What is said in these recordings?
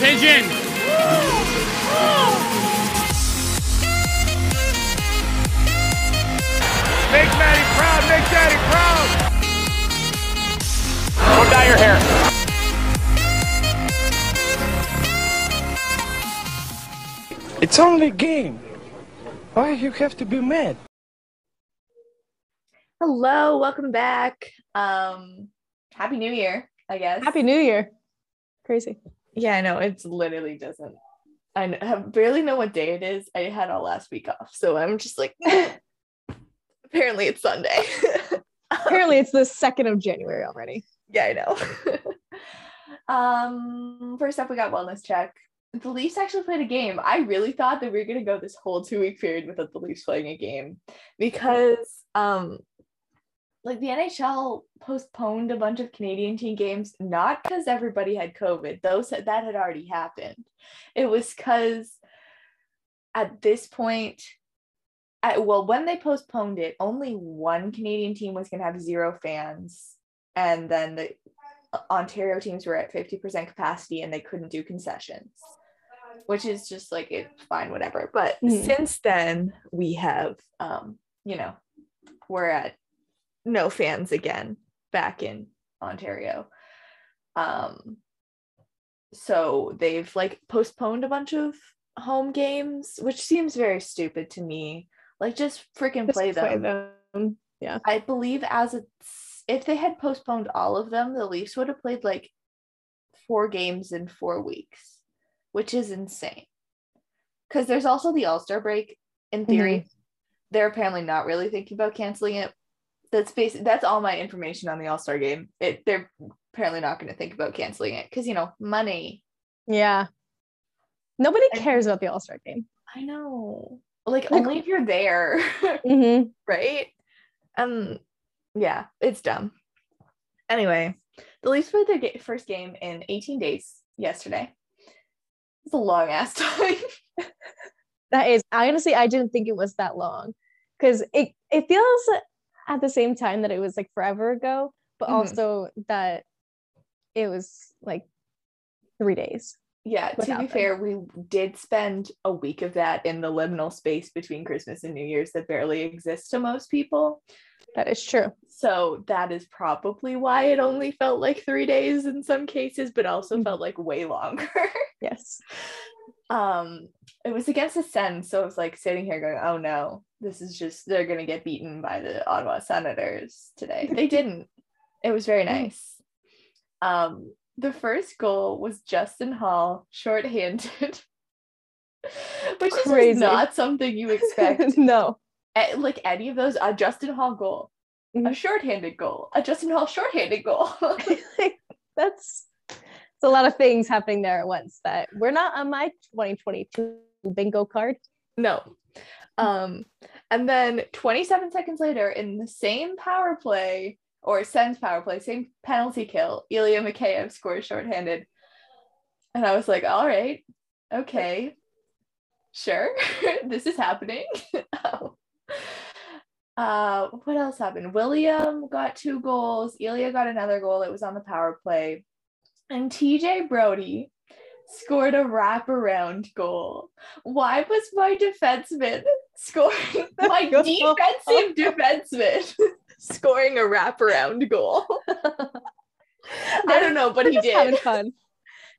Pigeon. Make Maddie proud, make Daddy proud. Don't dye your hair. It's only a game. Why you have to be mad? Hello, welcome back. Happy New Year, I guess. Happy New Year. Crazy. Yeah, I know. It literally doesn't. I barely know what day it is. I had all last week off, so I'm just like, apparently it's Sunday. Apparently it's the 2nd of January already. Yeah, I know. First up, we got wellness check. The Leafs actually played a game. I really thought that we were going to go this whole 2-week period without the Leafs playing a game because, the NHL postponed a bunch of Canadian team games, not because everybody had COVID. Those that had already happened. It was because at this point, when they postponed it, only one Canadian team was going to have 0 fans, and then the Ontario teams were at 50% capacity and they couldn't do concessions, which is just like, it's fine, whatever. But since then we have, we're at no fans again back in Ontario. So they've postponed a bunch of home games, which seems very stupid to me. Just freaking play them. Yeah. I believe if they had postponed all of them, the Leafs would have played 4 games in 4 weeks, which is insane. Because there's also the All-Star break. In theory, they're apparently not really thinking about canceling it. That's all my information on the All-Star game. They're apparently not going to think about canceling it because money. Yeah. Nobody cares about the All-Star game. I know. Only if you're there, right? Yeah, it's dumb. Anyway, the Leafs played their first game in 18 days yesterday. It's a long ass time. That is, honestly, I didn't think it was that long because it feels at the same time that it was forever ago, but also that it was 3 days. Yeah, to be fair, we did spend a week of that in the liminal space between Christmas and New Year's that barely exists to most people. That is true. So that is probably why it only felt 3 days in some cases, but also felt way longer. Yes. It was against the Sens, so I was sitting here going, oh no, this is just, they're going to get beaten by the Ottawa Senators today. They didn't. It was very nice. The first goal was Justin Hall, shorthanded, which is not something you expect. No. Any of those, a Justin Hall goal, a shorthanded goal, a Justin Hall shorthanded goal. It's a lot of things happening there at once that we're not on my 2022 bingo card. No. And then 27 seconds later, in the same power play, or Sens power play, same penalty kill, Ilya Mikheyev scores shorthanded. And I was like, all right, okay, sure, this is happening. What else happened? William got 2 goals. Ilya got another goal. It was on the power play. And TJ Brody scored a wraparound goal. Why was my defenseman scoring? My defensive defenseman scoring a wraparound goal. I don't know, but he did. Having fun.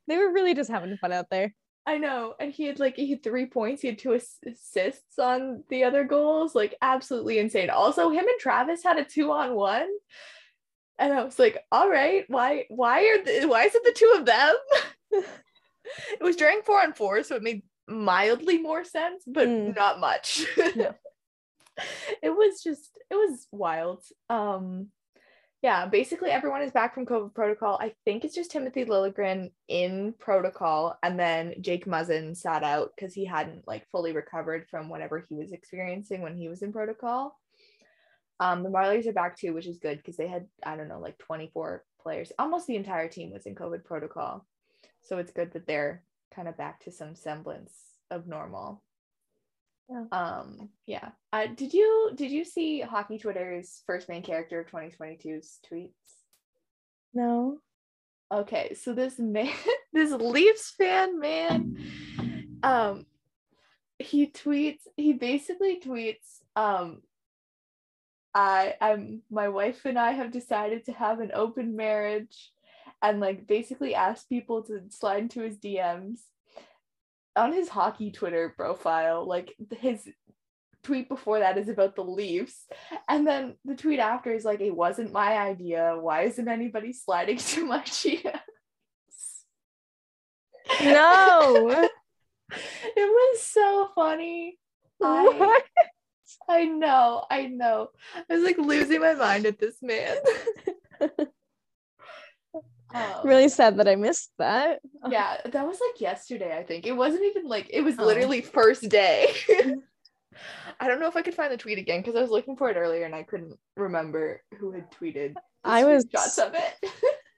They were really just having fun out there. I know, and he had 3 points. He had 2 assists on the other goals. Absolutely insane. Also, him and Travis had a 2-on-1, and I was like, all right, why is it the 2 of them? It was during 4-on-4, so it made mildly more sense, but not much. No. It was wild. Yeah, basically everyone is back from COVID protocol. I think it's just Timothy Lilligren in protocol, and then Jake Muzzin sat out because he hadn't fully recovered from whatever he was experiencing when he was in protocol. The Marlies are back too, which is good because they had, 24 players. Almost the entire team was in COVID protocol. So it's good that they're kind of back to some semblance of normal. Yeah. Did you see Hockey Twitter's first main character of 2022's tweets? No. Okay, so this man, this Leafs fan man, he basically tweets, my wife and I have decided to have an open marriage, and like basically asked people to slide into his DMs. On his hockey Twitter profile, like his tweet before that is about the Leafs, and then the tweet after is like, it wasn't my idea, why isn't anybody sliding to my DMs? No. It was so funny. What? I know. I was like losing my mind at this man. Really sad that I missed that. Yeah, that was like yesterday, I think. It wasn't even like, it was literally first day. I don't know if I could find the tweet again because I was looking for it earlier and I couldn't remember who had tweeted shots of it.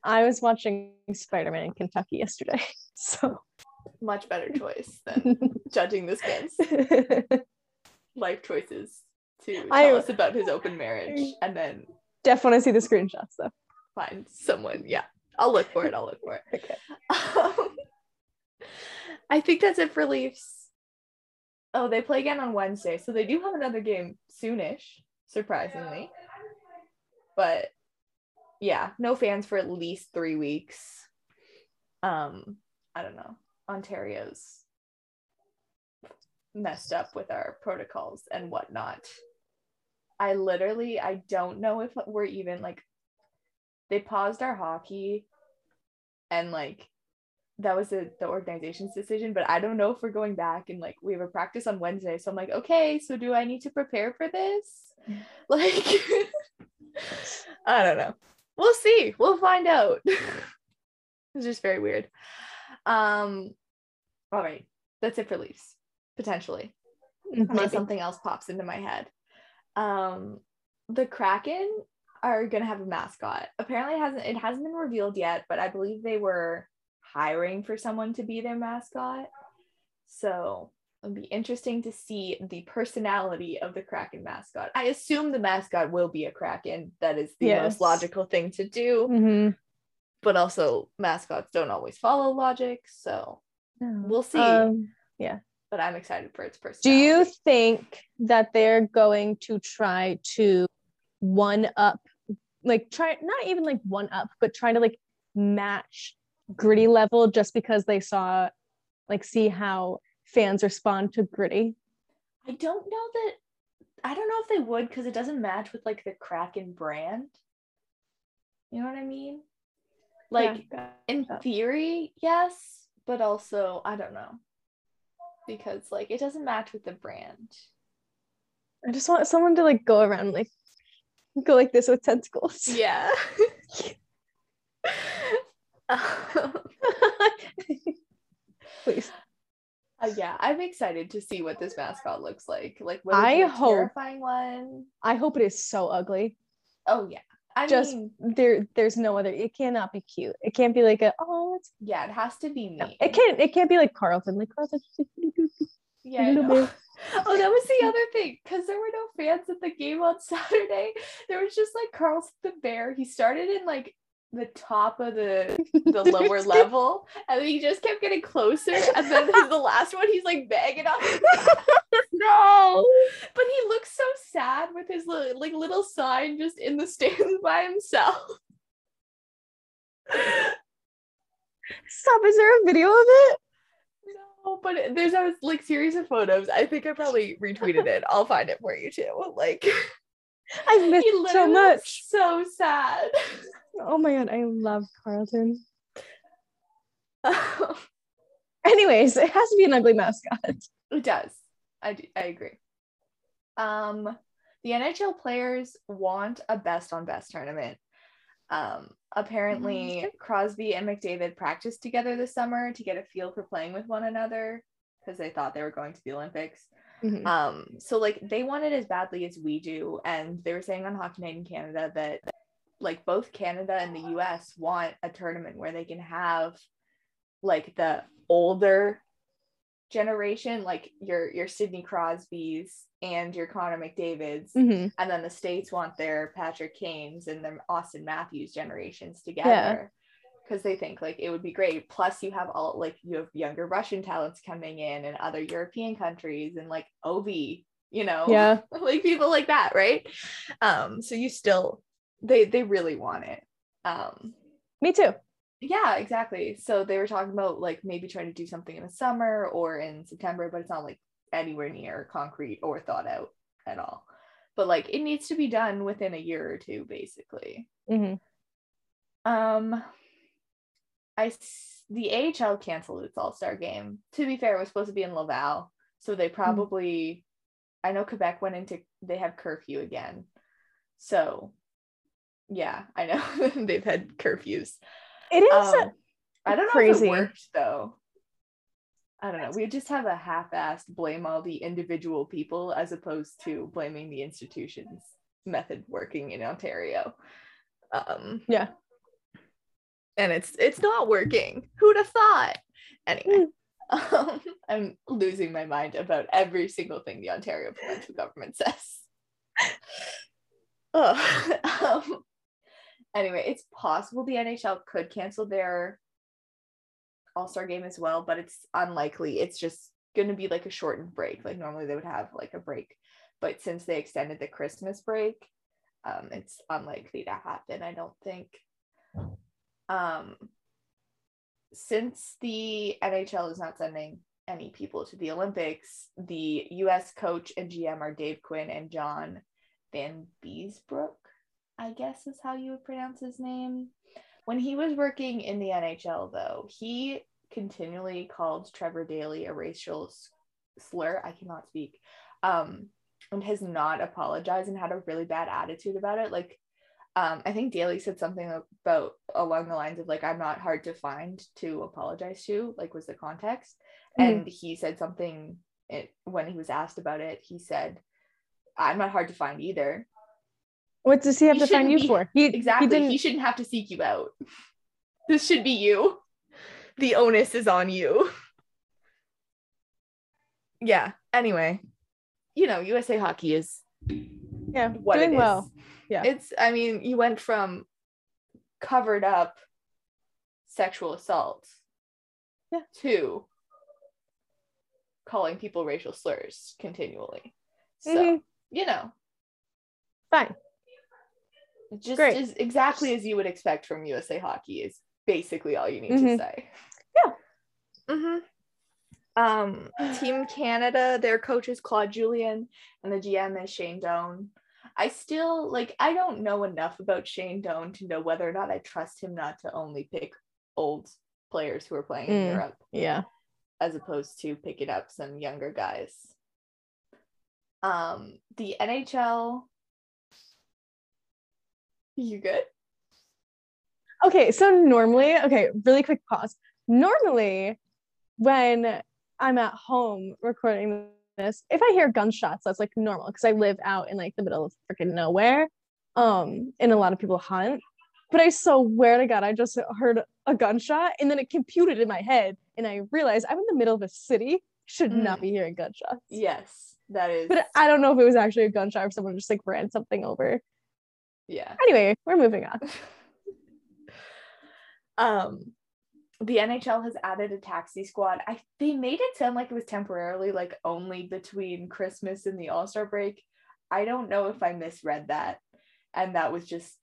I was watching Spider-Man in Kentucky yesterday, so much better choice than judging this man's life choices to tell us about his open marriage. And then Def, want to see the screenshots though? Find someone, yeah. I'll look for it. Okay. I think that's it for Leafs. Oh, they play again on Wednesday, so they do have another game soonish, surprisingly. But yeah, no fans for at least 3 weeks. I don't know. Ontario's messed up with our protocols and whatnot. I don't know if we're even like. They paused our hockey and like that was the organization's decision, but I don't know if we're going back and like we have a practice on Wednesday, so I'm like, okay, so do I need to prepare for this? Like I don't know, we'll see, we'll find out. It's just very weird. All right, that's it for Leafs potentially. Unless something else pops into my head. The Kraken are gonna have a mascot. Apparently it hasn't been revealed yet, but I believe they were hiring for someone to be their mascot, so it'll be interesting to see the personality of the Kraken mascot. I assume the mascot will be a Kraken. That is the most logical thing to do. Mm-hmm. But also mascots don't always follow logic, so we'll see. But I'm excited for its personality. Do you think that they're going to try to try to match Gritty level, just because they saw see how fans respond to Gritty? I don't know if they would, because it doesn't match with the Kraken brand, you know what I mean? In theory, yes, but also I don't know, because it doesn't match with the brand. I just want someone to go around go like this with tentacles. Yeah. Please. Yeah, I'm excited to see what this mascot looks like. Terrifying one. I hope it is so ugly. Oh yeah. I mean, there's no other. It cannot be cute. It can't be it has to be mean. No, it can't be Carlton. Carlton. Yeah, I know. Oh, that was the other thing, because there were no fans at the game on Saturday. There was just Carlton the Bear. He started in the top of the lower level, and then he just kept getting closer, and then the last one he's banging on his back. No, but he looks so sad with his little sign just in the stands by himself. Stop, is there a video of it? Oh, but there's a series of photos. I think I probably retweeted it. I'll find it for you too. I missed so much. So sad. Oh my god, I love Carlton. Anyways, it has to be an ugly mascot. It does. I agree. The NHL players want a best on best tournament. Apparently Crosby and McDavid practiced together this summer to get a feel for playing with one another, because they thought they were going to the Olympics. Mm-hmm. So they want it as badly as we do, and they were saying on Hockey Night in Canada that both Canada and the US want a tournament where they can have the older generation, your Sidney Crosbys and your Connor McDavids, mm-hmm. and then the States want their Patrick Kanes and their Austin Matthews generations together. because they think like it would be great. Plus you have all like you have younger Russian talents coming in and other European countries and like Ovi, you know, yeah, like people like that, right? So you still they really want it. Me too. Yeah, exactly. So they were talking about like maybe trying to do something in the summer or in September, but it's not like anywhere near concrete or thought out at all. But like it needs to be done within a year or two, basically. Mm-hmm. The AHL canceled its All-Star game. To be fair, it was supposed to be in Laval, so they probably, I know Quebec went into, they have curfew again. So yeah, I know they've had curfews. It is I don't know crazy. If it worked though. I don't know. We just have a half-assed blame all the individual people as opposed to blaming the institutions method working in Ontario. Yeah. And it's not working. Who'd have thought? Anyway, I'm losing my mind about every single thing the Ontario provincial government says. Anyway, it's possible the NHL could cancel their All-Star game as well, but it's unlikely. It's just going to be like a shortened break. Like normally they would have like a break, but since they extended the Christmas break, it's unlikely to happen, I don't think. Since the NHL is not sending any people to the Olympics, the U.S. coach and GM are Dave Quinn and John Vanbiesbrouck, I guess is how you would pronounce his name. When he was working in the NHL, though, he continually called Trevor Daly a racial slur. I cannot speak. And has not apologized and had a really bad attitude about it. Like, I think Daly said something about along the lines of like, I'm not hard to find to apologize to, like was the context. Mm-hmm. And he said something when he was asked about it, he said, I'm not hard to find either. What does he have to find you for? He shouldn't have to seek you out. This should be you. The onus is on you. Yeah. Anyway, you know, USA Hockey is what doing it is. Well. Yeah. You went from covered up sexual assault to calling people racial slurs continually. So, you know. Fine. Just as exactly as you would expect from USA Hockey is basically all you need to say. Yeah. Mm-hmm. Team Canada, their coach is Claude Julien and the GM is Shane Doan. I still I don't know enough about Shane Doan to know whether or not I trust him not to only pick old players who are playing in Europe. Yeah. As opposed to picking up some younger guys. The NHL. You good? Okay, so normally, really quick pause. Normally, when I'm at home recording this, if I hear gunshots, that's like normal because I live out in the middle of freaking nowhere, and a lot of people hunt. But I swear to God, I just heard a gunshot, and then it computed in my head, and I realized I'm in the middle of a city, should not be hearing gunshots. Yes, that is. But I don't know if it was actually a gunshot or someone just ran something over. Yeah. Anyway, we're moving on. The NHL has added a taxi squad. They made it sound like it was temporarily only between Christmas and the All-Star break. I don't know if I misread that and that was just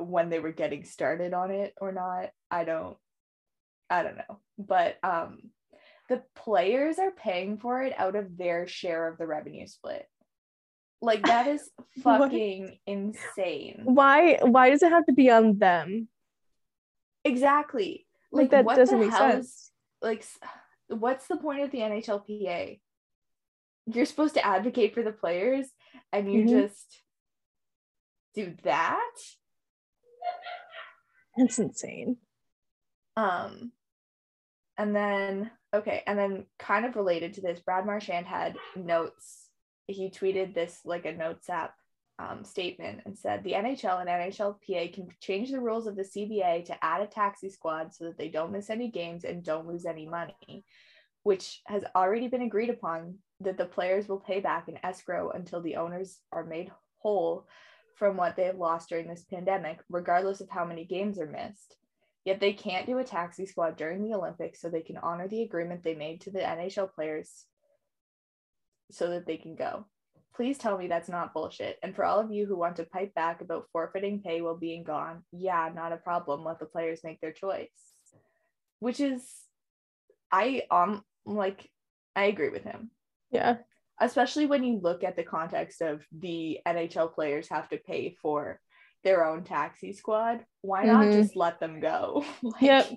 when they were getting started on it or not. I don't know. But the players are paying for it out of their share of the revenue split. That is fucking insane. Why does it have to be on them? Exactly. That what doesn't make sense. What's the point of the NHLPA? You're supposed to advocate for the players and you just do that? That's insane. And then kind of related to this, Brad Marchand had notes. He tweeted this a notes app statement and said the NHL and NHLPA can change the rules of the CBA to add a taxi squad so that they don't miss any games and don't lose any money, which has already been agreed upon that the players will pay back in escrow until the owners are made whole from what they have lost during this pandemic, regardless of how many games are missed. Yet they can't do a taxi squad during the Olympics so they can honor the agreement they made to the NHL players so that they can go. Please tell me that's not bullshit. And for all of you who want to pipe back about forfeiting pay while being gone, yeah, not a problem. Let the players make their choice. Which is, I agree with him. Yeah. Especially when you look at the context of the NHL players have to pay for their own taxi squad. Why not just let them go? Yep.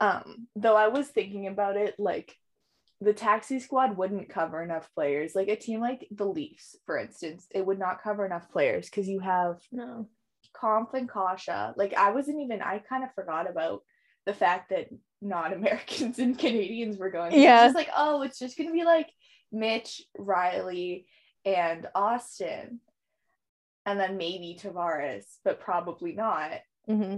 Though I was thinking about it, like, the taxi squad wouldn't cover enough players. Like a team like the Leafs, for instance, it would not cover enough players because you have Kampf and Kasha. Like I kind of forgot about the fact that non-Americans and Canadians were going. Yeah. It's just like, oh, it's just going to be like Mitch, Riley, and Austin. And then maybe Tavares, but probably not. Mm-hmm.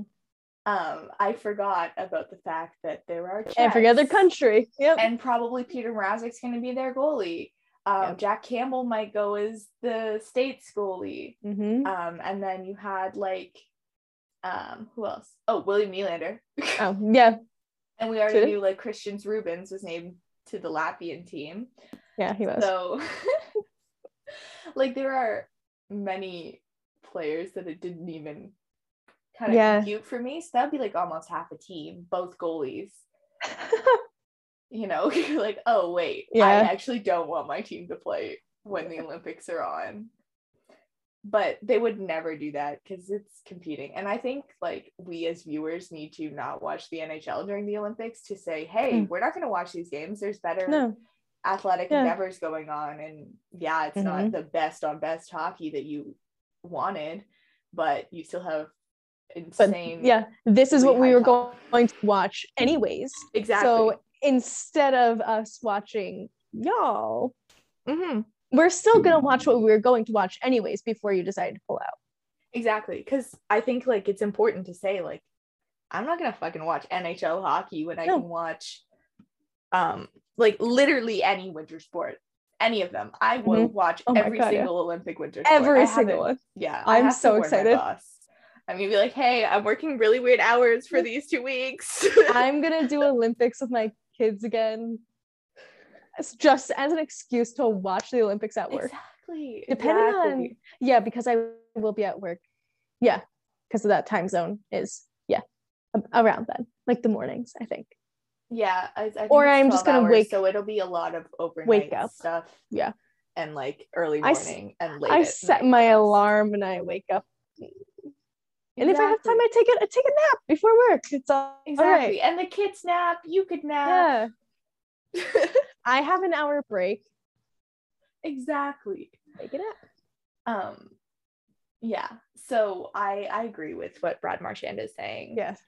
I forgot about the fact that there are Czechs. Every other country. Yep. And probably Peter Mrazek's going to be their goalie. Yep. Jack Campbell might go as the States goalie. Mm-hmm. And then you had who else? Oh, William Nylander. Oh, yeah. And we already knew Christians Rubens was named to the Latvian team. Yeah, he was. So there are many players that it didn't even kind of compute for me, so that'd be almost half a team, both goalies. You're like, oh wait, I actually don't want my team to play when the Olympics are on. But they would never do that because it's competing, and I think we as viewers need to not watch the NHL during the Olympics to say, hey, we're not going to watch these games, there's better athletic endeavors going on, and it's not the best on best hockey that you wanted, but you still have insane. But, this is what we were going to watch anyways. Exactly. So instead of us watching y'all, we're still gonna watch what we were going to watch anyways before you decide to pull out. Exactly, because I think it's important to say I'm not gonna fucking watch NHL hockey when I can watch literally any winter sport, any of them. I will watch every single Olympic winter sport. Every single one. Yeah, I'm so excited. I'm gonna be like, hey, I'm working really weird hours for these 2 weeks. I'm gonna do Olympics with my kids again. It's just as an excuse to watch the Olympics at work. Exactly. Depending on because I will be at work. Yeah, because of that time zone is around then, the mornings, I think. Yeah, I think or I'm just gonna wake. So it'll be a lot of overnight stuff. Yeah, and early morning and late. I set my alarm and I wake up. And if I have time, I take a nap before work. It's all exactly. All right. And the kids nap. You could nap. Yeah. I have an hour break. Exactly. Take a nap. Yeah. So I agree with what Brad Marchand is saying. Yes.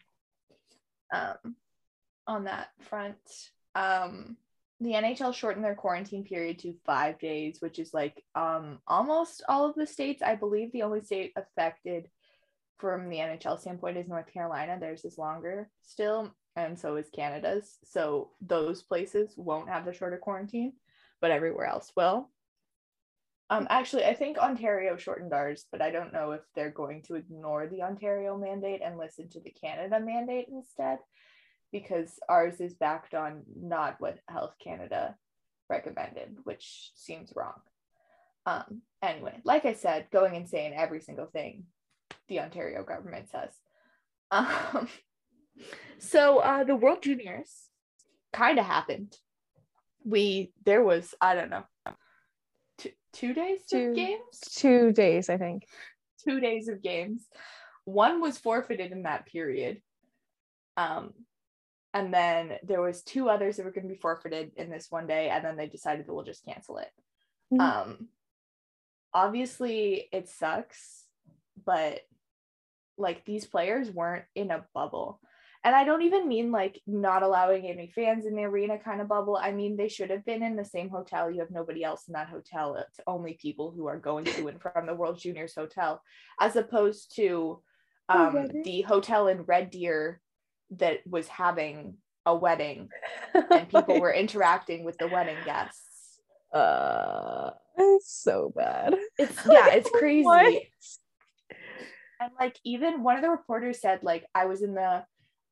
On that front, the NHL shortened their quarantine period to 5 days, which is almost all of the states. I believe the only state affected from the NHL standpoint is North Carolina. Theirs is longer still, and so is Canada's. So those places won't have the shorter quarantine, but everywhere else will. Actually, I think Ontario shortened ours, but I don't know if they're going to ignore the Ontario mandate and listen to the Canada mandate instead, because ours is backed on not what Health Canada recommended, which seems wrong. Anyway, like I said, going insane every single thing the Ontario government says. So the World Juniors kind of happened. There was, I don't know, two days of games? 2 days, I think. 2 days of games. One was forfeited in that period. And then there was two others that were going to be forfeited in this one day, and then they decided that we'll just cancel it. Mm-hmm. Obviously, it sucks, but these players weren't in a bubble, and I don't even mean not allowing any fans in the arena kind of bubble. I mean, they should have been in the same hotel. You have nobody else in that hotel. It's only people who are going to and from the World Juniors hotel, as opposed to the hotel in Red Deer that was having a wedding and people were interacting with the wedding guests. It's so bad. It's crazy. What? And like, even one of the reporters said, like, I was in the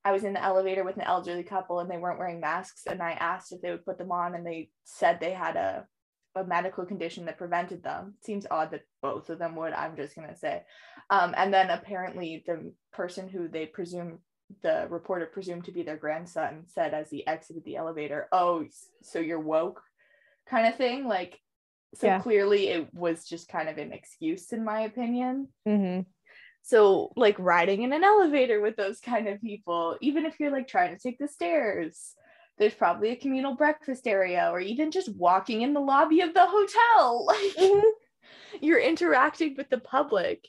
elevator with an elderly couple and they weren't wearing masks. And I asked if they would put them on, and they said they had a medical condition that prevented them. It seems odd that both of them would, I'm just going to say. And then apparently the person who they presume, the reporter presumed to be their grandson, said as he exited the elevator, "Oh, so you're woke," kind of thing. Like, so yeah. Clearly it was just kind of an excuse, in my opinion. Mm-hmm. So like, riding in an elevator with those kind of people, even if you're like trying to take the stairs, there's probably a communal breakfast area, or even just walking in the lobby of the hotel, like mm-hmm. You're interacting with the public.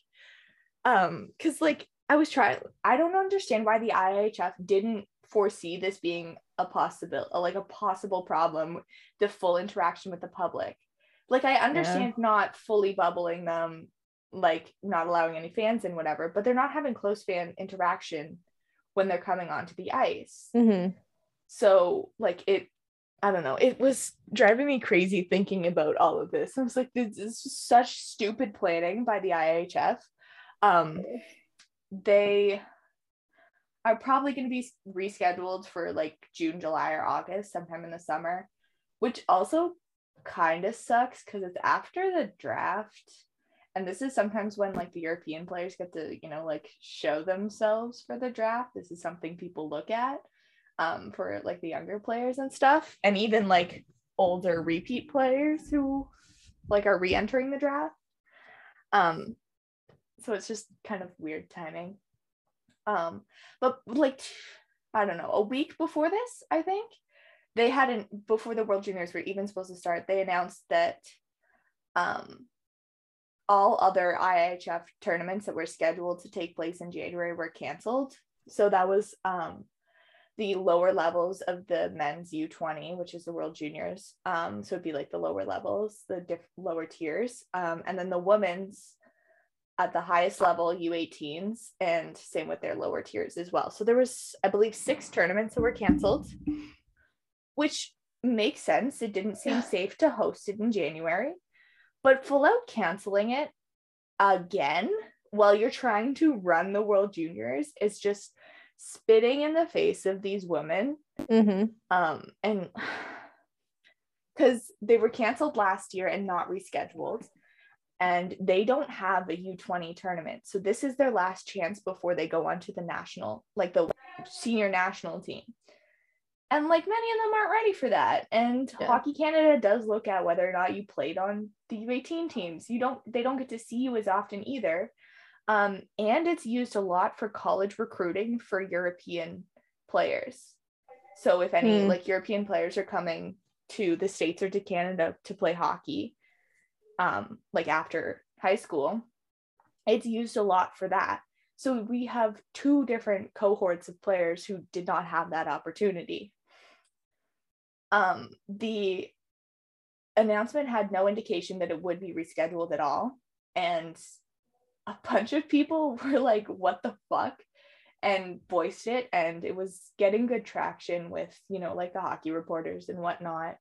Because like, I don't understand why the IIHF didn't foresee this being a possible problem, the full interaction with the public. Like, I understand not fully bubbling them, like not allowing any fans in, whatever, but they're not having close fan interaction when they're coming onto the ice. Mm-hmm. So like, I don't know, it was driving me crazy thinking about all of this. I was like, this is such stupid planning by the IIHF. They are probably going to be rescheduled for like June, July, or August, sometime in the summer, which also kind of sucks because it's after the draft. And this is sometimes when like the European players get to, you know, like show themselves for the draft. This is something people look at for like the younger players and stuff. And even like older repeat players who like are re-entering the draft. So it's just kind of weird timing. But like, I don't know, a week before this, I think they hadn't, before the World Juniors were even supposed to start, they announced that, all other IIHF tournaments that were scheduled to take place in January were canceled. So that was the lower levels of the men's U20, which is the World Juniors. So it'd be like the lower levels, the lower tiers. And then the women's at the highest level, U18s, and same with their lower tiers as well. So there was, I believe, 6 tournaments that were canceled, which makes sense. It didn't seem safe to host it in January. But full out canceling it again while you're trying to run the World Juniors is just spitting in the face of these women. Mm-hmm. And because they were canceled last year and not rescheduled, and they don't have a U20 tournament. So this is their last chance before they go on to the national, like the senior national team. And like, many of them aren't ready for that. And yeah. Hockey Canada does look at whether or not you played on the U18 teams. They don't get to see you as often either. And it's used a lot for college recruiting for European players. So if any like European players are coming to the States or to Canada to play hockey, like after high school, it's used a lot for that. So we have 2 different cohorts of players who did not have that opportunity. The announcement had no indication that it would be rescheduled at all. And a bunch of people were like, what the fuck? And voiced it. And it was getting good traction with, you know, like the hockey reporters and whatnot.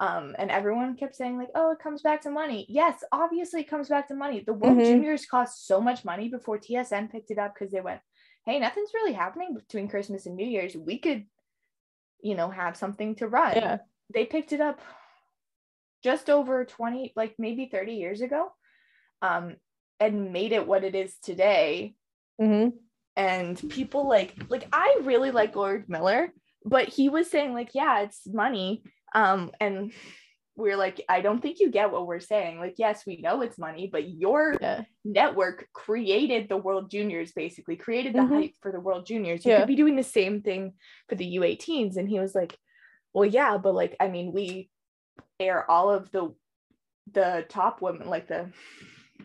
And everyone kept saying like, oh, it comes back to money. Yes, obviously it comes back to money. The World Juniors cost so much money before TSN picked it up because they went, hey, nothing's really happening between Christmas and New Year's. We could, you know, have something to run. Yeah. They picked it up just over 20, like maybe 30 years ago, and made it what it is today. Mm-hmm. And people like, I really like Gord Miller, but he was saying like, yeah, it's money. And we're like, I don't think you get what we're saying. Like, yes, we know it's money, but your network created the World Juniors, basically created the hype for the World Juniors. You could be doing the same thing for the U18s. And he was like, well, yeah, but like, I mean, we air all of the top women, like the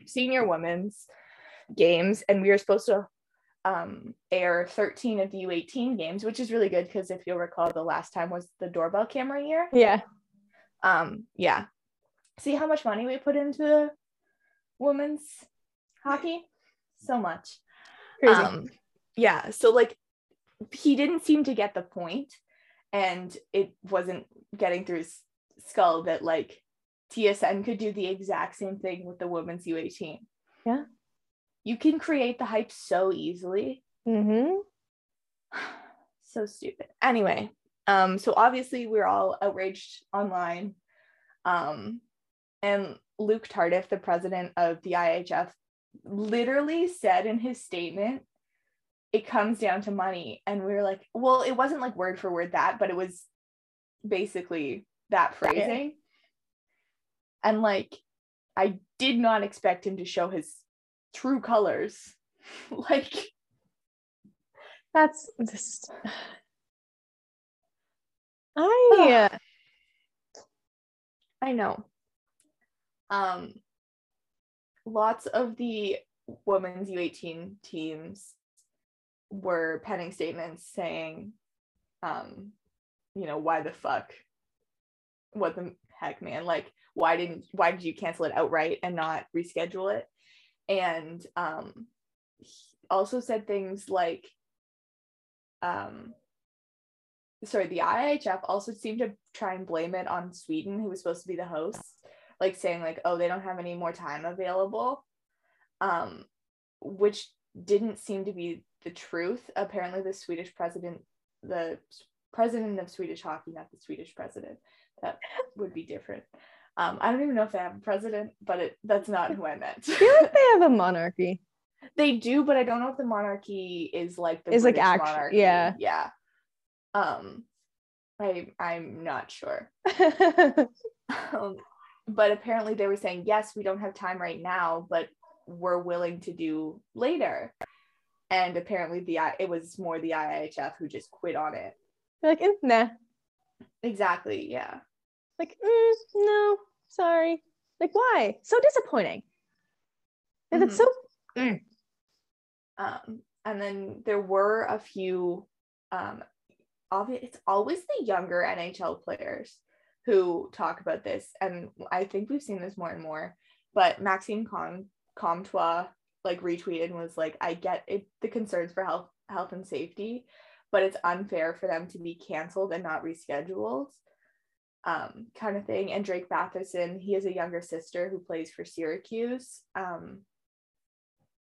senior women's games. And we were supposed to air 13 of the U18 games, which is really good because if you'll recall, the last time was the doorbell camera year. Yeah. See how much money we put into women's hockey? So much. Crazy. Yeah. So like, he didn't seem to get the point, and it wasn't getting through his skull that like TSN could do the exact same thing with the women's U18. Yeah. You can create the hype so easily. Mm-hmm. So stupid. Anyway, so obviously we're all outraged online. And Luke Tardiff, the president of the IHF, literally said in his statement, it comes down to money. And we were like, well, it wasn't like word for word that, but it was basically that phrasing. And like, I did not expect him to show his true colors. Like, that's just, I know. Lots of the women's U18 teams were penning statements saying, you know, why the fuck, what the heck, man, like, why did you cancel it outright and not reschedule it? And he also said things like, the IIHF also seemed to try and blame it on Sweden, who was supposed to be the host, like saying like, oh, they don't have any more time available, which didn't seem to be the truth. Apparently the Swedish president, the president of Swedish hockey, not the Swedish president, that would be different. I don't even know if they have a president, but that's not who I meant. I feel like they have a monarchy. They do, but I don't know if the monarchy is like the British monarchy. Yeah. Yeah. I'm not sure. But apparently they were saying, yes, we don't have time right now, but we're willing to do later. And apparently it was more the IIHF who just quit on it. They're like, nah. Exactly. Yeah. Like, no, sorry. Like, why? So disappointing. And it's so... and then there were a few it's always the younger NHL players who talk about this, and I think we've seen this more and more, but Maxime Comtois like retweeted and was like, I get it, the concerns for health and safety, but it's unfair for them to be canceled and not rescheduled, kind of thing. And Drake Batherson, he has a younger sister who plays for Syracuse,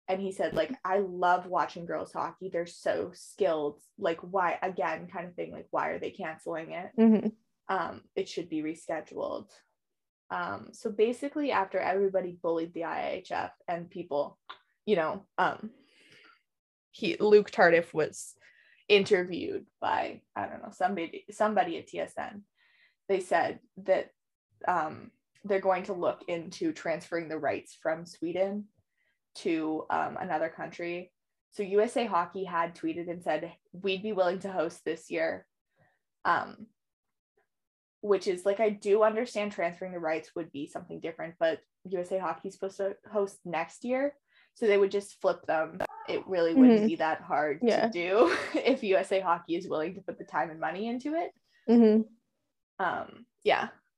and he said, like, I love watching girls hockey. They're so skilled. Like, why, again, kind of thing, like, why are they canceling it? Mm-hmm. It should be rescheduled. So basically, after everybody bullied the IIHF and people, you know, Luke Tardiff was interviewed by, I don't know, somebody at TSN. They said that they're going to look into transferring the rights from Sweden to another country. So USA Hockey had tweeted and said, we'd be willing to host this year, which is like, I do understand transferring the rights would be something different, but USA Hockey is supposed to host next year, so they would just flip them. It really wouldn't be that hard to do if USA Hockey is willing to put the time and money into it.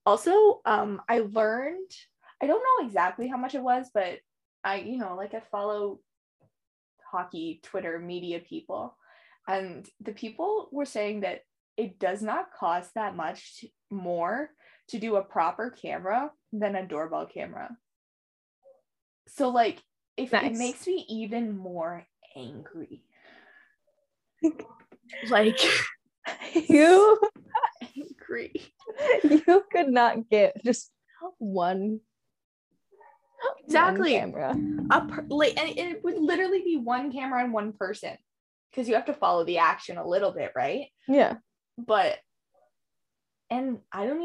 Also, I learned, I don't know exactly how much it was, but I follow hockey Twitter media people, and the people were saying that it does not cost that much more to do a proper camera than a doorbell camera. So like, if it makes me even more angry. Like, you angry. You could not get just one. Exactly. And it would literally be one camera and one person, because you have to follow the action a little bit, right? Yeah. But I don't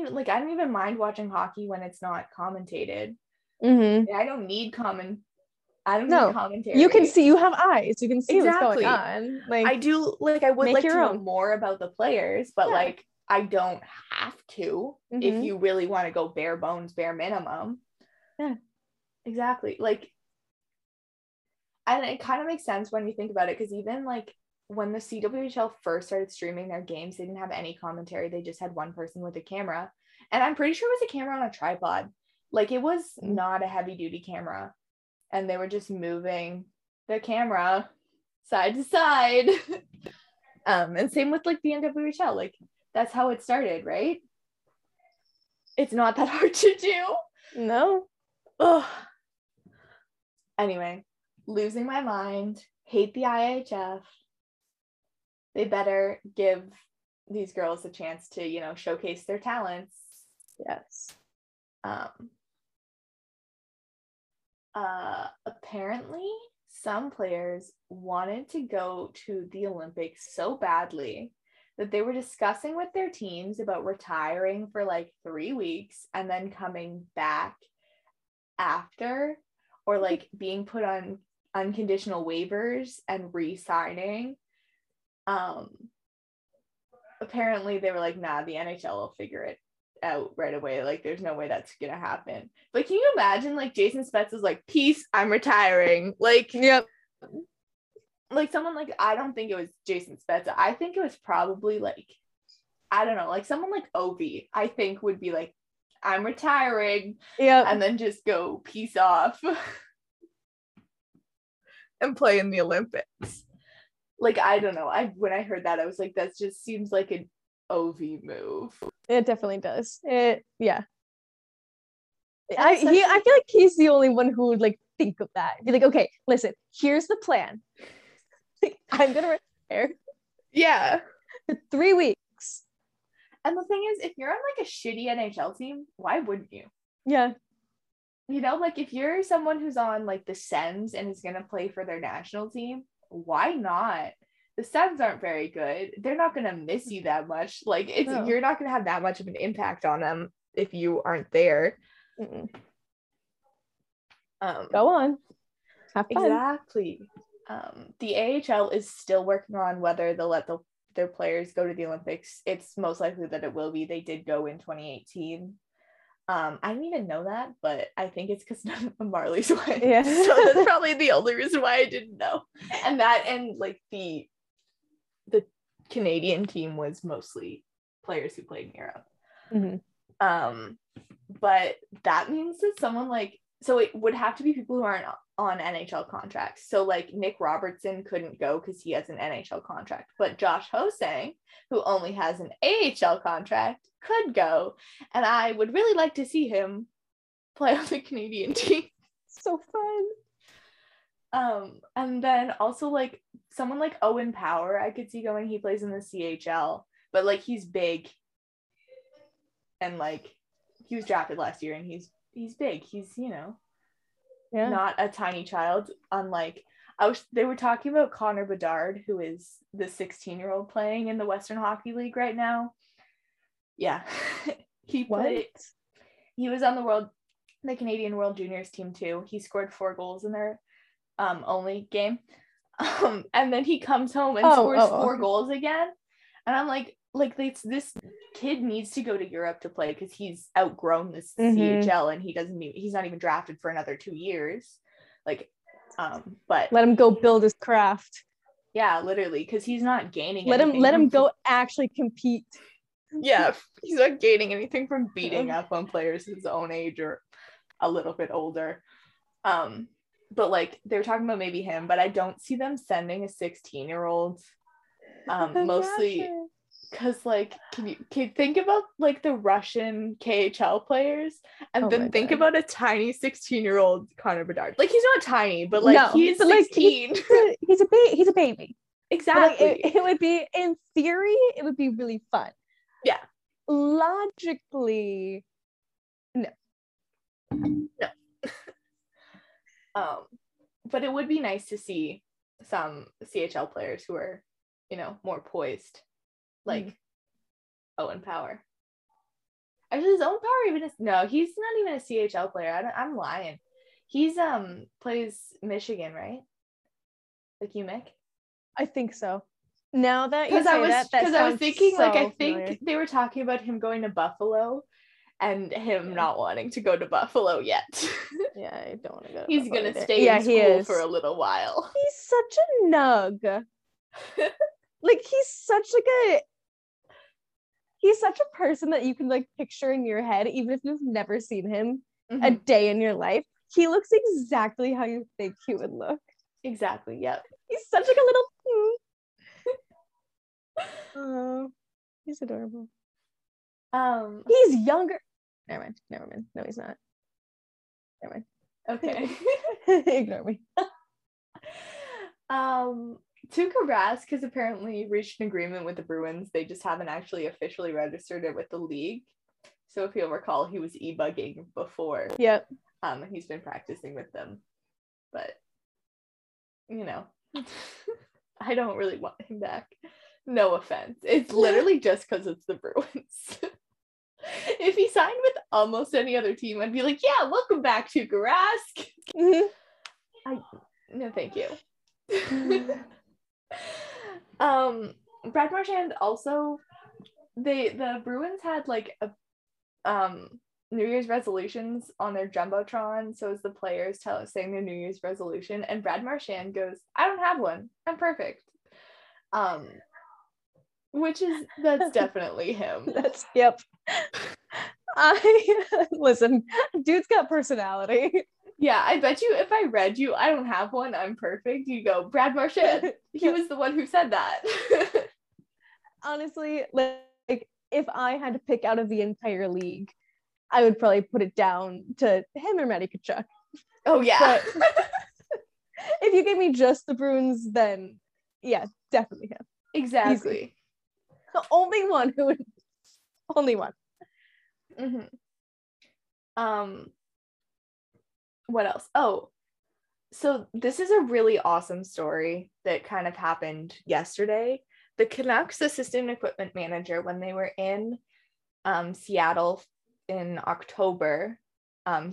even mind watching hockey when it's not commentated. Mm-hmm. I don't need need commentary. You can see, you have eyes, you can see what's going on. Like, I do, like, I would like to know more about the players, but like, I don't have to if you really want to go bare bones, bare minimum. Yeah. Exactly. Like, and it kind of makes sense when you think about it, because even like when the CWHL first started streaming their games, they didn't have any commentary. They just had one person with a camera, and I'm pretty sure it was a camera on a tripod. Like, it was not a heavy duty camera, and they were just moving the camera side to side. And same with like the NWHL. Like, that's how it started, right? It's not that hard to do. No. Anyway, losing my mind, hate the IHF. They better give these girls a chance to, you know, showcase their talents. Yes. Apparently some players wanted to go to the Olympics so badly that they were discussing with their teams about retiring for like 3 weeks and then coming back after, or like being put on unconditional waivers and re-signing. Apparently they were like, nah, the NHL will figure it out right away. Like, there's no way that's gonna happen. But can you imagine, like, Jason Spezza is like, peace, I'm retiring. Like, yep. Like, someone like, I don't think it was Jason Spezza. I think it was probably like, I don't know, like someone like Ovi, I think would be like, I'm retiring. Yeah. And then just go peace off and play in the Olympics. Like, I don't know. When I heard that, I was like, that just seems like an Ovi move. It definitely does. Yeah. I feel like he's the only one who would like think of that. Be like, okay, listen, here's the plan. Like, I'm gonna retire. Yeah. For 3 weeks. And the thing is, if you're on like a shitty NHL team, why wouldn't you? Yeah. You know, like if you're someone who's on like the Sens and is gonna play for their national team, why not? The Sens aren't very good. They're not gonna miss you that much. Like, it's You're not gonna have that much of an impact on them if you aren't there. Mm-mm. Go on. Have fun. Exactly. The AHL is still working on whether they'll let their players go to the Olympics. It's most likely that it will be. They did go in 2018. I didn't even know that, but I think it's because none of them Marlies went. Yeah. So that's probably the only reason why I didn't know. And that, and like the Canadian team was mostly players who played in Europe. Mm-hmm. But that means that someone like, so it would have to be people who aren't on NHL contracts. So like Nick Robertson couldn't go because he has an NHL contract, but Josh Hosang, who only has an AHL contract, could go. And I would really like to see him play on the Canadian team. So fun. And then also like someone like Owen Power, I could see going. He plays in the CHL, but like he's big, and like he was drafted last year, and he's big. He's, you know, yeah, not a tiny child. Unlike, they were talking about Connor Bedard, who is the 16-year-old playing in the Western Hockey League right now. Yeah. He was on the Canadian World Juniors team too. He scored 4 goals in their only game. And then he comes home and scores 4 goals again. And I'm like this kid needs to go to Europe to play because he's outgrown this CHL and he's not even drafted for another 2 years. Like, but let him go build his craft. Yeah, literally, because he's not gaining. Let him go actually compete. Yeah, he's not gaining anything from beating up on players his own age or a little bit older. But like they were talking about maybe him, but I don't see them sending a 16-year-old. Mostly because like can you think about like the Russian KHL players and then think about a tiny 16-year-old Connor Bedard. Like, he's not tiny, but like he's 16. Like, he's a baby. Exactly. Like, it would be, in theory, it would be really fun. Yeah. Logically, no. But it would be nice to see some CHL players who are, you know, more poised, like Owen Power. Actually, is Owen Power even he's not even a CHL player. I'm lying. He's plays Michigan, right? Like UMic? I think so. Now that you say I was thinking, so like, I think they were talking about him going to Buffalo and him not wanting to go to Buffalo yet. Yeah, I don't want to go to Buffalo. He's going to stay in school for a little while. He's such a nug. Like, he's such a person that you can like picture in your head, even if you've never seen him a day in your life. He looks exactly how you think he would look. Exactly. Yep. He's such like a little. Oh, he's adorable. He's younger. Never mind. No, he's not. Never mind. Okay. Ignore me. Tuka Rask has apparently reached an agreement with the Bruins. They just haven't actually officially registered it with the league. So if you'll recall, he was e-bugging before. Yep. He's been practicing with them. But, you know, I don't really want him back. No offense. It's literally just because it's the Bruins. If he signed with almost any other team, I'd be like, yeah, welcome back, Tuka Rask. Mm-hmm. No, thank you. Brad Marchand also, the Bruins had like a New Year's resolutions on their Jumbotron. So it's the players saying their New Year's resolution, and Brad Marchand goes, I don't have one, I'm perfect. That's definitely him. That's, yep. I listen, dude's got personality. Yeah, I bet you if I read you, I don't have one, I'm perfect, you go, Brad Marchand, he was the one who said that. Honestly, like, if I had to pick out of the entire league, I would probably put it down to him or Maddie Kachuk. Oh, yeah. If you gave me just the Bruins, then, yeah, definitely him. Exactly. Easy. The only one who would... Only one. Mm-hmm. What else? Oh, so this is a really awesome story that kind of happened yesterday. The Canucks assistant equipment manager, when they were in Seattle in October,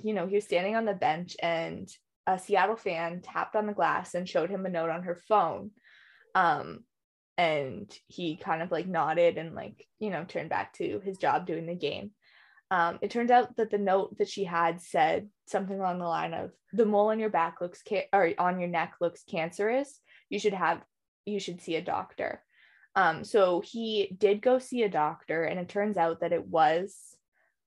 he was standing on the bench and a Seattle fan tapped on the glass and showed him a note on her phone. And he kind of like nodded and like, you know, turned back to his job doing the game. It turns out that the note that she had said something along the line of, the mole on your back looks on your neck looks cancerous. You should see a doctor. So he did go see a doctor, and it turns out that it was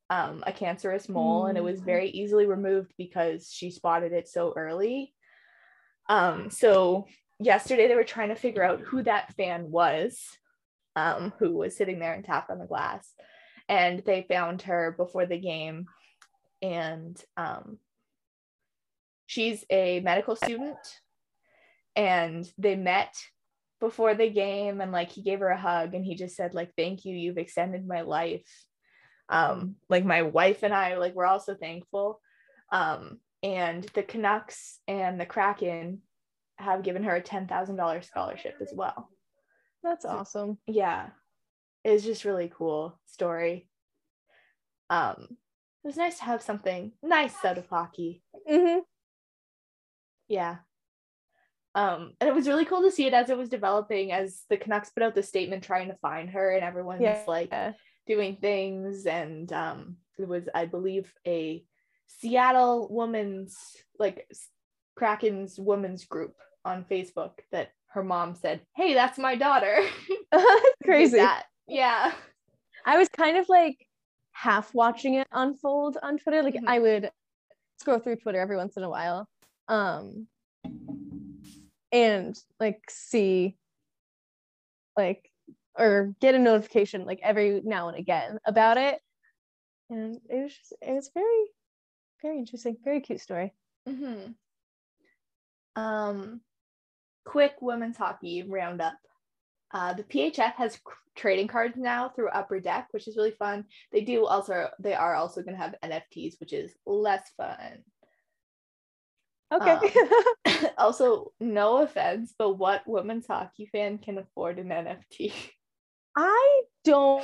a cancerous mole, and it was very easily removed because she spotted it so early. So yesterday they were trying to figure out who that fan was, who was sitting there and tapped on the glass. And they found her before the game, and she's a medical student, and they met before the game, and like he gave her a hug and he just said like, thank you, you've extended my life. Like my wife and I, like, we're also thankful. And the Canucks and the Kraken have given her a $10,000 scholarship as well. That's awesome. Yeah. It's just really cool story. It was nice to have something nice out of hockey. Mm-hmm. Yeah. And it was really cool to see it as it was developing, as the Canucks put out the statement trying to find her, and everyone's like doing things. And it was, I believe, a Seattle woman's, like Kraken's women's group on Facebook that her mom said, hey, that's my daughter. Crazy. Yeah. I was kind of like half watching it unfold on Twitter. Like, I would scroll through Twitter every once in a while, and like see, like, or get a notification like every now and again about it. And it was just, it was very, very interesting, very cute story. Mm-hmm. Quick women's hockey roundup. The PHF has trading cards now through Upper Deck, which is really fun. They are also going to have NFTs, which is less fun. Okay. Also, no offense, but what women's hockey fan can afford an NFT? I don't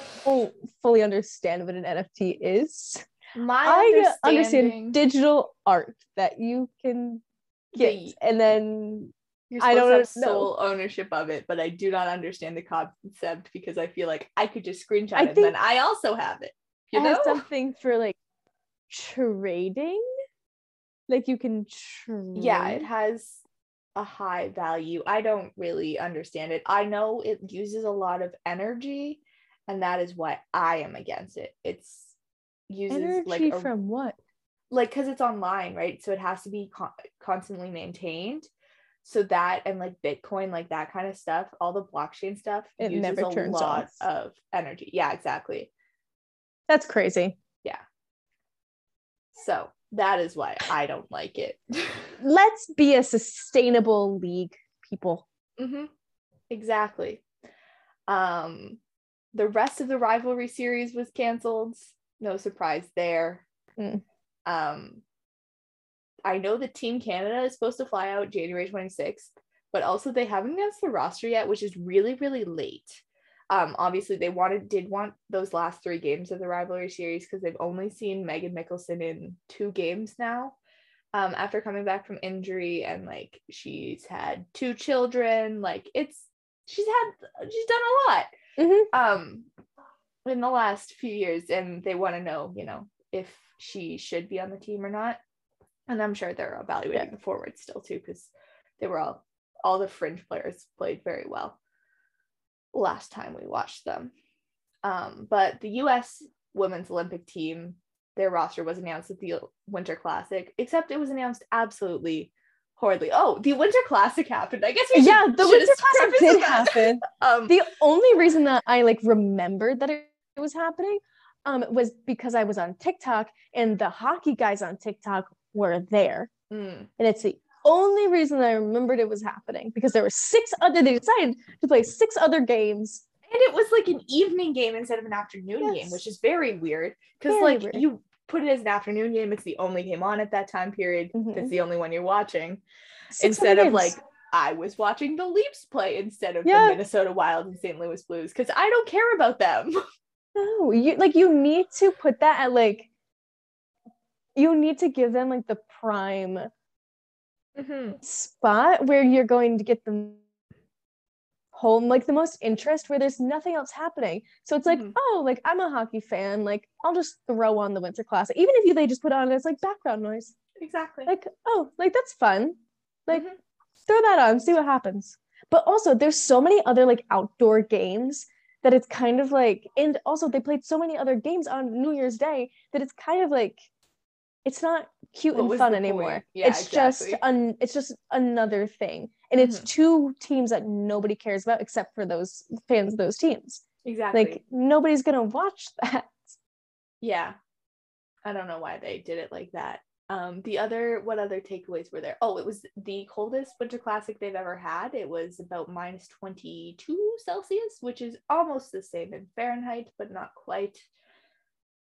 fully understand what an NFT is. I understand digital art that you can get, and then I don't have sole ownership of it, but I do not understand the concept because I feel like I could just screenshot it, and then I also have it. You know, something for like trading, like you can trade. Yeah, it has a high value. I don't really understand it. I know it uses a lot of energy, and that is why I am against it. It's uses energy like from what? Like, because it's online, right? So it has to be constantly maintained. So that, and like Bitcoin, like that kind of stuff, all the blockchain stuff, it uses never turns a lot off of energy. Yeah, exactly. That's crazy. Yeah. So that is why I don't like it. Let's be a sustainable league, people. Mm-hmm. Exactly. The rest of the rivalry series was canceled. No surprise there. Mm. I know that Team Canada is supposed to fly out January 26th, but also they haven't announced the roster yet, which is really, really late. Obviously, they did want those last three games of the rivalry series because they've only seen Megan Mickelson in two games now after coming back from injury. And, like, she's had two children. Like, she's done a lot in the last few years. And they want to know, you know, if she should be on the team or not. And I'm sure they're evaluating the forwards still too, because they were all the fringe players played very well last time we watched them. But the U.S. women's Olympic team, their roster was announced at the Winter Classic, except it was announced absolutely horribly. Oh, the Winter Classic happened. I guess we the Winter Classic did happen. The only reason that I remembered that it was happening was because I was on TikTok and the hockey guys on TikTok were there. Mm. And it's the only reason I remembered it was happening, because there were they decided to play six other games. And it was an evening game instead of an afternoon game, which is very weird, because you put it as an afternoon game, it's the only game on at that time period. Mm-hmm. That's the only one you're watching. Instead of I was watching the Leafs play instead of the Minnesota Wild and St. Louis Blues, because I don't care about them. No, you need to put that at you need to give them the prime spot where you're going to get them home, the most interest, where there's nothing else happening. So it's I'm a hockey fan, I'll just throw on the Winter Classic, even if they just put on it as background noise. Exactly. That's fun. Throw that on, see what happens. But also there's so many other outdoor games that it's kind of and also they played so many other games on New Year's Day that it's kind of it's not cute and fun anymore. Yeah, it's exactly. It's just another thing. And it's two teams that nobody cares about except for those fans of those teams. Exactly. Nobody's going to watch that. Yeah. I don't know why they did it like that. What other takeaways were there? Oh, it was the coldest Winter Classic they've ever had. It was about minus 22 Celsius, which is almost the same in Fahrenheit, but not quite.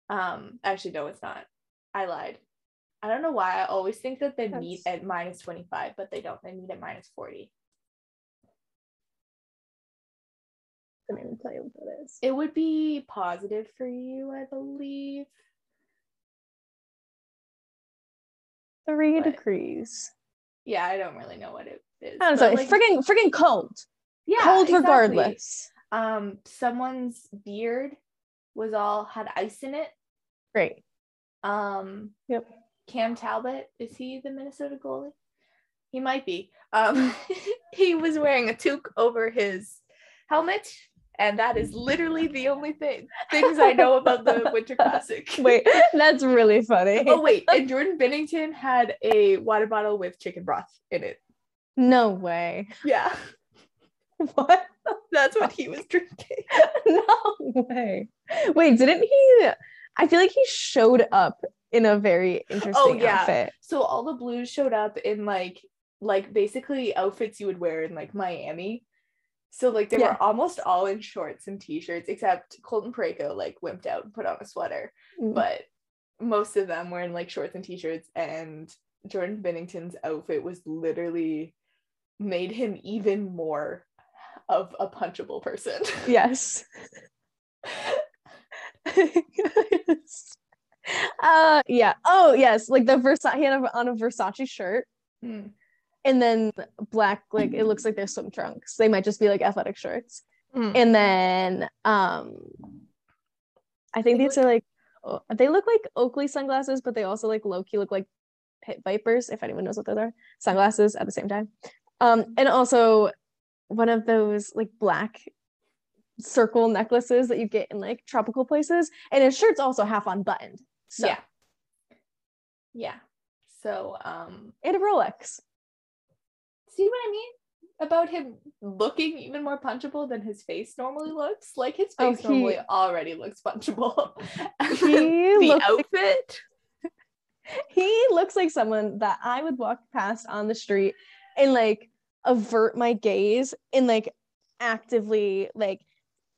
Actually, no, it's not. I lied. I don't know why. I always think that they meet at minus 25, but they don't. They meet at minus 40. I can't even tell you what that is. It would be positive for you, I believe. 3 degrees. Yeah, I don't really know what it is. I'm sorry. It's freaking cold. Yeah, cold exactly. Regardless. Someone's beard had ice in it. Great. Yep. Cam Talbot, is he the Minnesota goalie? He might be. He was wearing a toque over his helmet, and that is literally the only things I know about the Winter Classic. Wait, that's really funny. Oh wait, and Jordan Binnington had a water bottle with chicken broth in it. No way. Yeah. What? That's what he was drinking. No way. Wait, didn't he? I feel he showed up in a very interesting outfit. So all the Blues showed up in basically outfits you would wear in Miami. So they were almost all in shorts and t-shirts, except Colton Parayko wimped out and put on a sweater. Mm-hmm. But most of them were in shorts and t-shirts, and Jordan Binnington's outfit was literally made him even more of a punchable person. Yes. Yes. The Versace, he had on a Versace shirt and then black it looks they're swim trunks, they might just be athletic shorts and then I think these are they look like Oakley sunglasses, but they also low-key look like Pit Vipers, if anyone knows what those are, sunglasses at the same time, and also one of those black circle necklaces that you get in tropical places, and his shirt's also half unbuttoned. So yeah. So and a Rolex. See what I mean about him looking even more punchable than his face normally looks? His face normally already looks punchable. The outfit. He looks like someone that I would walk past on the street and avert my gaze and like actively like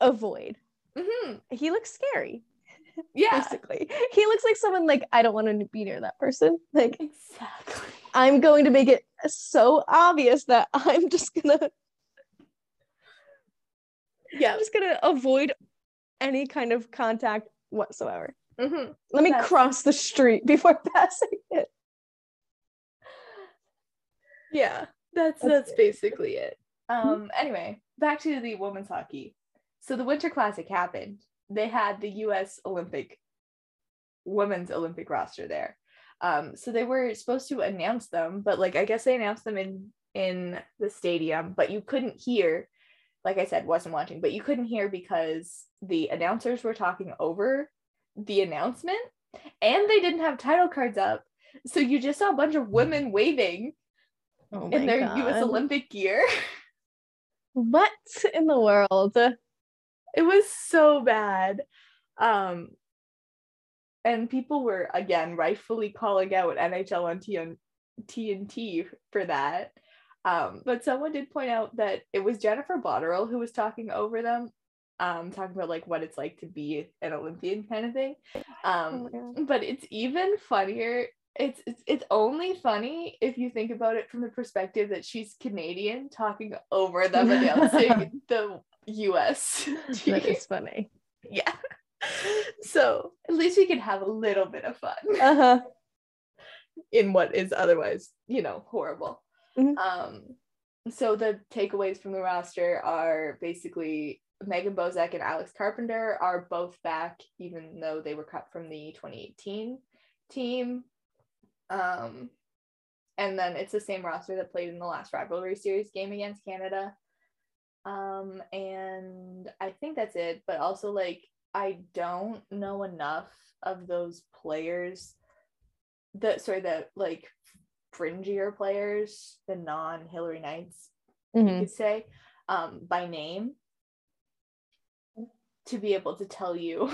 avoid. Mm-hmm. He looks scary. Yeah, basically he looks like someone like I don't want to be near that person. Like, exactly. I'm going to make it so obvious that I'm just gonna I'm just gonna avoid any kind of contact whatsoever. Mm-hmm. Let me cross the street before passing it. Yeah, that's basically it. Anyway, back to the women's hockey. So the Winter Classic happened. They had the U.S. Olympic women's Olympic roster there. So they were supposed to announce them, but like I guess they announced them in the stadium, but you couldn't hear. Like I said, wasn't watching, but you couldn't hear because the announcers were talking over the announcement and they didn't have title cards up. So you just saw a bunch of women waving in their U.S. Olympic gear. What in the world? It was so bad. And people were, again, rightfully calling out NHL on TNT for that. But someone did point out that it was Jennifer Botterill who was talking over them, talking about like what it's like to be an Olympian kind of thing. But it's even funnier. It's only funny if you think about it from the perspective that she's Canadian talking over them announcing the U.S. That is funny. Yeah. So at least we can have a little bit of fun in what is otherwise, you know, horrible. Mm-hmm. So the takeaways from the roster are basically Megan Bozak and Alex Carpenter are both back, even though they were cut from the 2018 team. And then it's the same roster that played in the last rivalry series game against Canada. And I think that's it, but also like, I don't know enough of those players that like fringier players, the non-Hillary Knights, you could say, by name, to be able to tell you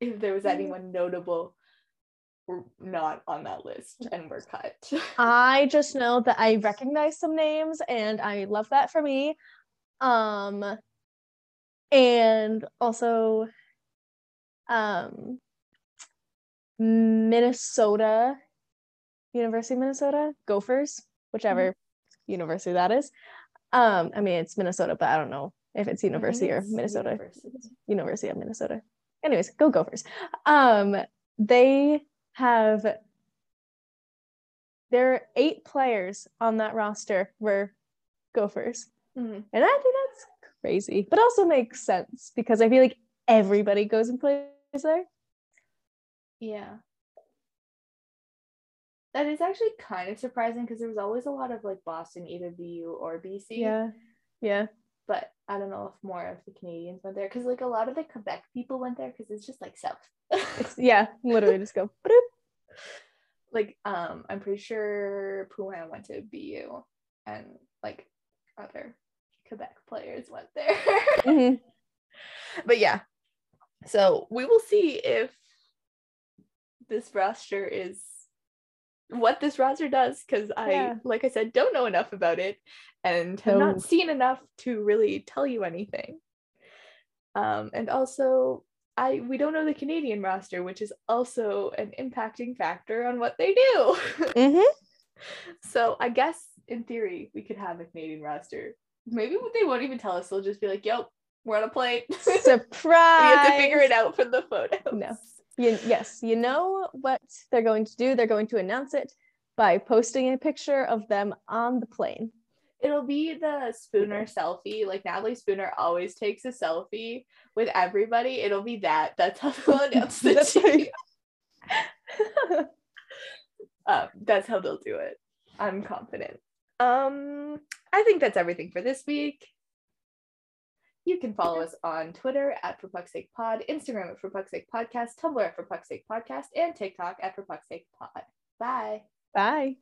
if there was anyone notable or not on that list and were cut. I just know that I recognize some names and I love that for me. And also Minnesota, University of Minnesota, Gophers, whichever university that is. I mean, it's Minnesota, but I don't know if it's university or Minnesota. University of Minnesota. Anyways, go Gophers. They have, there are 8 players on that roster were Gophers. Mm-hmm. And I think that's crazy, but also makes sense because I feel like everybody goes and plays there. Yeah. That is actually kind of surprising because there was always a lot of like Boston, either BU or BC. Yeah. Yeah. But I don't know if more of the Canadians went there because like a lot of the Quebec people went there because it's just like south. Literally just go. Boop. Like, I'm pretty sure Poulin went to BU and like other Quebec players went there. But yeah. So we will see if this roster is what this roster does because I like I said don't know enough about it and have not seen enough to really tell you anything, and also we don't know the Canadian roster, which is also an impacting factor on what they do. So I guess in theory we could have a Canadian roster. Maybe they won't even tell us, they'll just be like, "Yo, we're on a plane, surprise." We have to figure it out from the photos. Yes, you know what they're going to do. They're going to announce it by posting a picture of them on the plane. It'll be the Spooner selfie. Like, Natalie Spooner always takes a selfie with everybody. It'll be that. That's how they'll announce the team. That's how they'll do it. I'm confident. I think that's everything for this week. You can follow us on Twitter at For Puck's Sake Pod, Instagram at For Puck's Sake Podcast, Tumblr at For Puck's Sake Podcast, and TikTok at For Puck's Sake Pod. Bye. Bye.